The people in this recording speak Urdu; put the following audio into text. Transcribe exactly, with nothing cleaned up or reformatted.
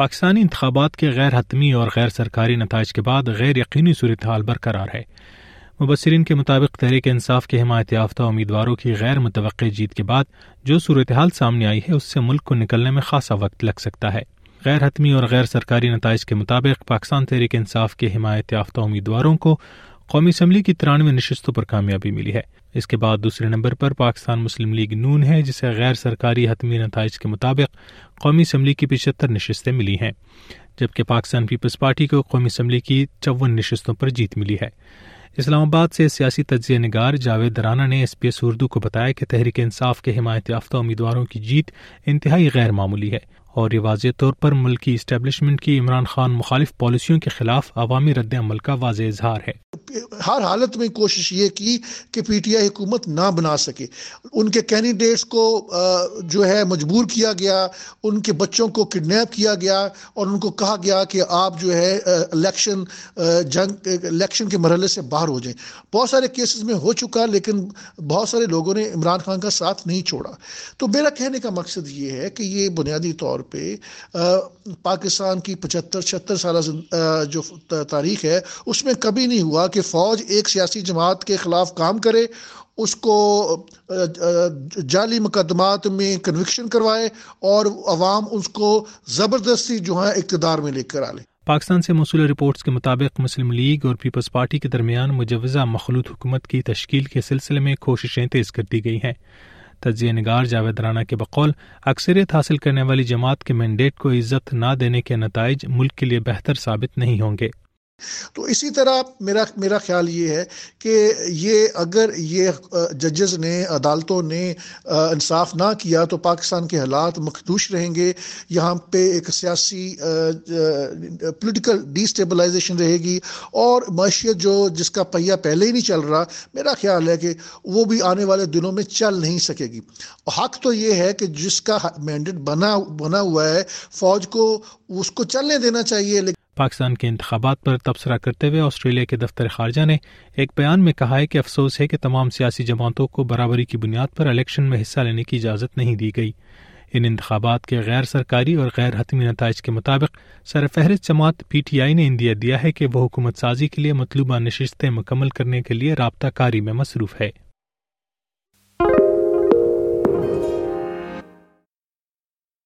پاکستانی انتخابات کے غیر حتمی اور غیر سرکاری نتائج کے بعد غیر یقینی صورتحال برقرار ہے. مبصرین کے مطابق تحریک انصاف کے حمایت یافتہ امیدواروں کی غیر متوقع جیت کے بعد جو صورتحال سامنے آئی ہے اس سے ملک کو نکلنے میں خاصا وقت لگ سکتا ہے. غیر حتمی اور غیر سرکاری نتائج کے مطابق پاکستان تحریک انصاف کے حمایت یافتہ امیدواروں کو قومی اسمبلی کی ترانوے نشستوں پر کامیابی ملی ہے. اس کے بعد دوسرے نمبر پر پاکستان مسلم لیگ نون ہے جسے غیر سرکاری حتمی نتائج کے مطابق قومی اسمبلی کی پچہتر نشستیں ملی ہیں، جبکہ پاکستان پیپلز پارٹی کو قومی اسمبلی کی چون نشستوں پر جیت ملی ہے. اسلام آباد سے سیاسی تجزیہ نگار جاوید رانا نے ایس پی ایس اردو کو بتایا کہ تحریک انصاف کے حمایت یافتہ امیدواروں کی جیت انتہائی غیر معمولی ہے اور یہ واضح طور پر ملکی اسٹیبلشمنٹ کی عمران خان مخالف پالیسیوں کے خلاف عوامی رد عمل کا واضح اظہار ہے. ہر حالت میں کوشش یہ کی کہ پی ٹی آئی حکومت نہ بنا سکے، ان کے کینڈیڈیٹس کو جو ہے مجبور کیا گیا، ان کے بچوں کو کڈنیپ کیا گیا اور ان کو کہا گیا کہ آپ جو ہے الیکشن جنگ الیکشن کے مرحلے سے باہر ہو جائیں. بہت سارے کیسز میں ہو چکا لیکن بہت سارے لوگوں نے عمران خان کا ساتھ نہیں چھوڑا. تو میرا کہنے کا مقصد یہ ہے کہ یہ بنیادی طور پہ پاکستان کی پچہتر چھہتر سالہ جو تاریخ ہے اس میں کبھی نہیں ہوا کہ فوج ایک سیاسی جماعت کے خلاف کام کرے، اس کو جعلی مقدمات میں کنوکشن کروائے اور عوام اس کو زبردستی جو ہے اقتدار میں لے کر آ لے. پاکستان سے موصولہ رپورٹس کے مطابق مسلم لیگ اور پیپلز پارٹی کے درمیان مجوزہ مخلوط حکومت کی تشکیل کے سلسلے میں کوششیں تیز کر دی گئی ہیں. تجزیہ نگار جاوید رانا کے بقول اکثریت حاصل کرنے والی جماعت کے مینڈیٹ کو عزت نہ دینے کے نتائج ملک کے لیے بہتر ثابت نہیں ہوں گے. تو اسی طرح میرا میرا خیال یہ ہے کہ یہ اگر یہ ججز نے عدالتوں نے انصاف نہ کیا تو پاکستان کے حالات مخدوش رہیں گے. یہاں پہ ایک سیاسی پولیٹیکل ڈی اسٹیبلائزیشن رہے گی اور معیشت جو جس کا پہیہ پہلے ہی نہیں چل رہا، میرا خیال ہے کہ وہ بھی آنے والے دنوں میں چل نہیں سکے گی. حق تو یہ ہے کہ جس کا مینڈیٹ بنا بنا ہوا ہے فوج کو اس کو چلنے دینا چاہیے. پاکستان کے انتخابات پر تبصرہ کرتے ہوئے آسٹریلیا کے دفتر خارجہ نے ایک بیان میں کہا ہے کہ افسوس ہے کہ تمام سیاسی جماعتوں کو برابری کی بنیاد پر الیکشن میں حصہ لینے کی اجازت نہیں دی گئی. ان انتخابات کے غیر سرکاری اور غیر حتمی نتائج کے مطابق سرفہرست جماعت پی ٹی آئی نے اندیہ دیا ہے کہ وہ حکومت سازی کے لیے مطلوبہ نشستیں مکمل کرنے کے لیے رابطہ کاری میں مصروف ہے.